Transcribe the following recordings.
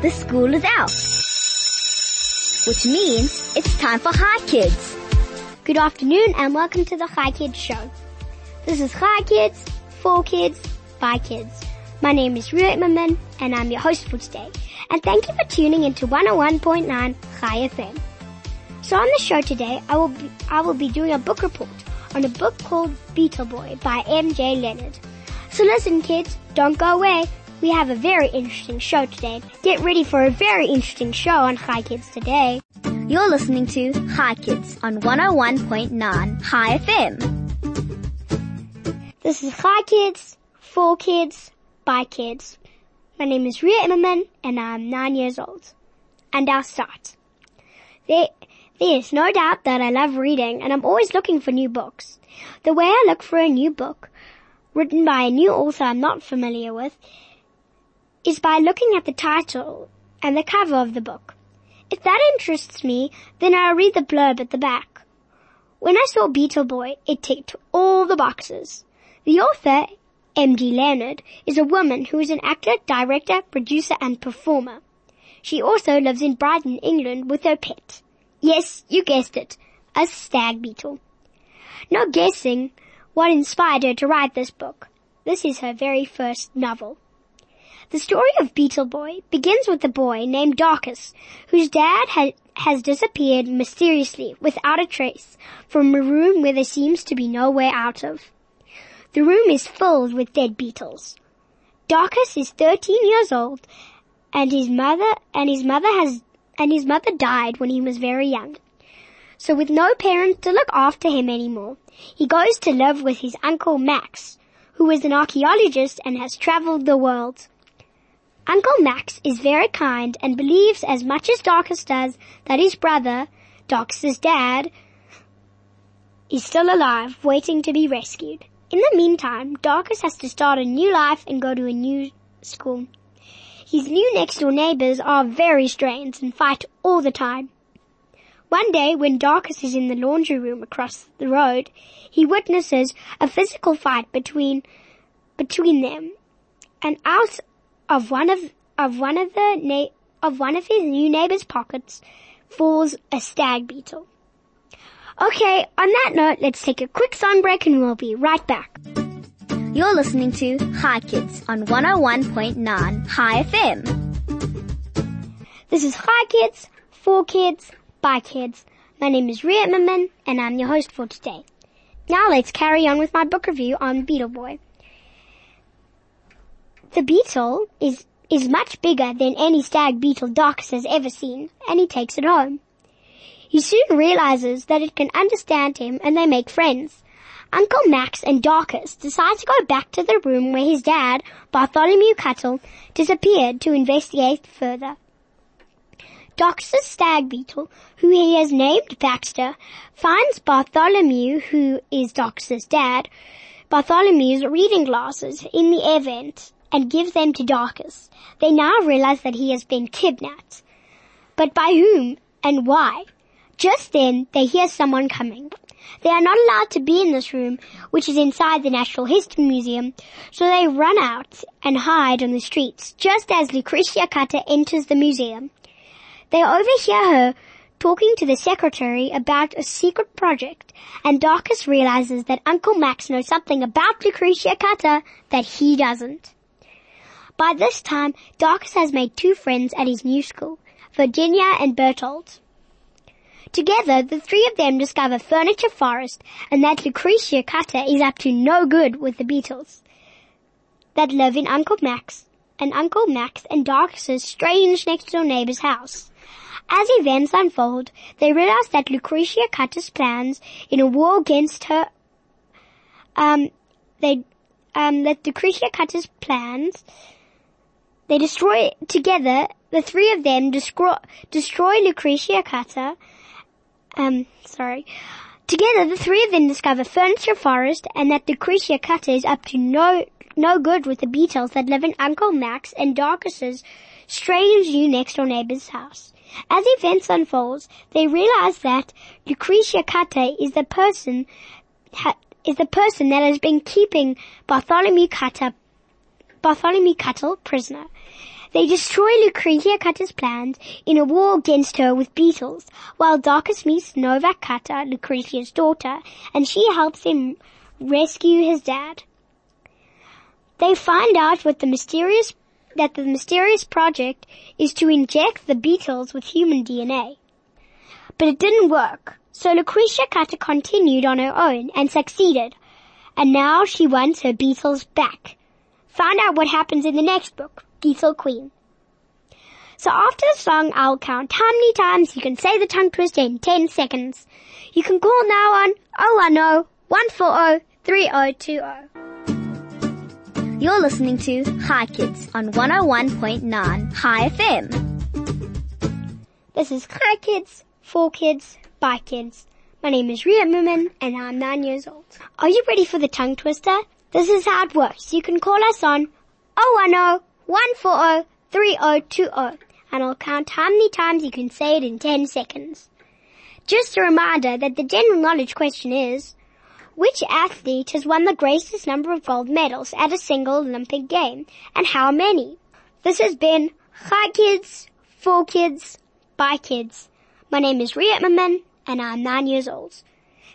the school is out, which means it's time for Hi Kids. Good afternoon and welcome to the Hi Kids show. This is Hi Kids, for kids, by kids. My name is Ruet Maman and I'm your host for today. And thank you for tuning into 101.9 Hi FM. So on the show today, I will be doing a book report on a book called Beetle Boy by MG Leonard. So listen kids, don't go away. We have a very interesting show today. Get ready for a very interesting show on Hi Kids today. You're listening to Hi Kids on 101.9 Hi FM. This is Hi Kids, for kids, by kids. My name is Ria Emmerman and I'm 9 years old. And I'll start. There's no doubt that I love reading and I'm always looking for new books. The way I look for a new book written by a new author I'm not familiar with is by looking at the title and the cover of the book. If that interests me, then I'll read the blurb at the back. When I saw Beetle Boy, it ticked all the boxes. The author, MG Leonard, is a woman who is an actor, director, producer and performer. She also lives in Brighton, England with her pet. Yes, you guessed it, a stag beetle. No guessing what inspired her to write this book. This is her very first novel. The story of Beetle Boy begins with a boy named Darkus, whose dad has disappeared mysteriously without a trace from a room where there seems to be no way out of. The room is filled with dead beetles. Darkus is 13 years old and his mother died when he was very young. So with no parents to look after him anymore, he goes to live with his uncle Max, who is an archaeologist and has traveled the world. Uncle Max is very kind and believes as much as Darkus does that his brother, Darkus's dad, is still alive, waiting to be rescued. In the meantime, Darkus has to start a new life and go to a new school. His new next-door neighbors are very strange and fight all the time. One day, when Darkus is in the laundry room across the road, he witnesses a physical fight between them, and out of one of his new neighbor's pockets falls a stag beetle. Okay, on that note, let's take a quick song break and we'll be right back. You're listening to Hi Kids on 101.9 Hi FM. This is Hi Kids, for kids, by kids. My name is Ria Moomin and I'm your host for today. Now let's carry on with my book review on Beetle Boy. The beetle is much bigger than any stag beetle Darkus has ever seen, and he takes it home. He soon realizes that it can understand him and they make friends. Uncle Max and Darkus decide to go back to the room where his dad, Bartholomew Cuttle, disappeared to investigate further. Darkus's stag beetle, who he has named Baxter, finds Bartholomew, who is Darkus's dad, Bartholomew's reading glasses in the air vent, and gives them to Darkus. They now realize that he has been kidnapped. But by whom and why? Just then, they hear someone coming. They are not allowed to be in this room, which is inside the Natural History Museum, so they run out and hide on the streets, just as Lucretia Cutter enters the museum. They overhear her talking to the secretary about a secret project, and Darkus realizes that Uncle Max knows something about Lucretia Cutter that he doesn't. By this time, Darkus has made two friends at his new school, Virginia and Bertolt. Together, the three of them discover Furniture Forest and that Lucretia Cutter is up to no good with the beetles that live in Uncle Max and Darkus's strange next-door neighbor's house. As events unfold, they realize that Lucretia Cutter's plans in a war against her, Together, the three of them discover Furniture Forest and that Lucretia Cutter is up to no good with the beetles that live in Uncle Max and Darkus's strange new next-door neighbor's house. As events unfold, they realize that Lucretia Cutter is the person that has been keeping Bartholomew Cuttle prisoner. They destroy Lucretia Cutter's plans in a war against her with beetles, while Darkus meets Nova Cutter, Lucretia's daughter, and she helps him rescue his dad. They find out that the mysterious project is to inject the beetles with human DNA. But it didn't work, so Lucretia Cutter continued on her own and succeeded, and now she wants her beetles back. Find out what happens in the next book, Diesel Queen. So after the song, I'll count how many times you can say the tongue twister in 10 seconds. You can call now on 010-140-3020. You're listening to Hi Kids on 101.9 Hi FM. This is Hi Kids, for kids, by kids. My name is Ria Moomin and I'm 9 years old. Are you ready for the tongue twister? This is how it works. You can call us on 010-140-3020 and I'll count how many times you can say it in 10 seconds. Just a reminder that the general knowledge question is, which athlete has won the greatest number of gold medals at a single Olympic game, and how many? This has been Hi Kids, for kids, by kids. My name is Ria Emmerman, and I'm 9 years old.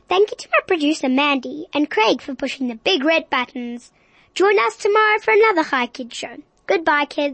Thank you to my producer Mandy and Craig for pushing the big red buttons. Join us tomorrow for another Hi Kids show. Goodbye, kids.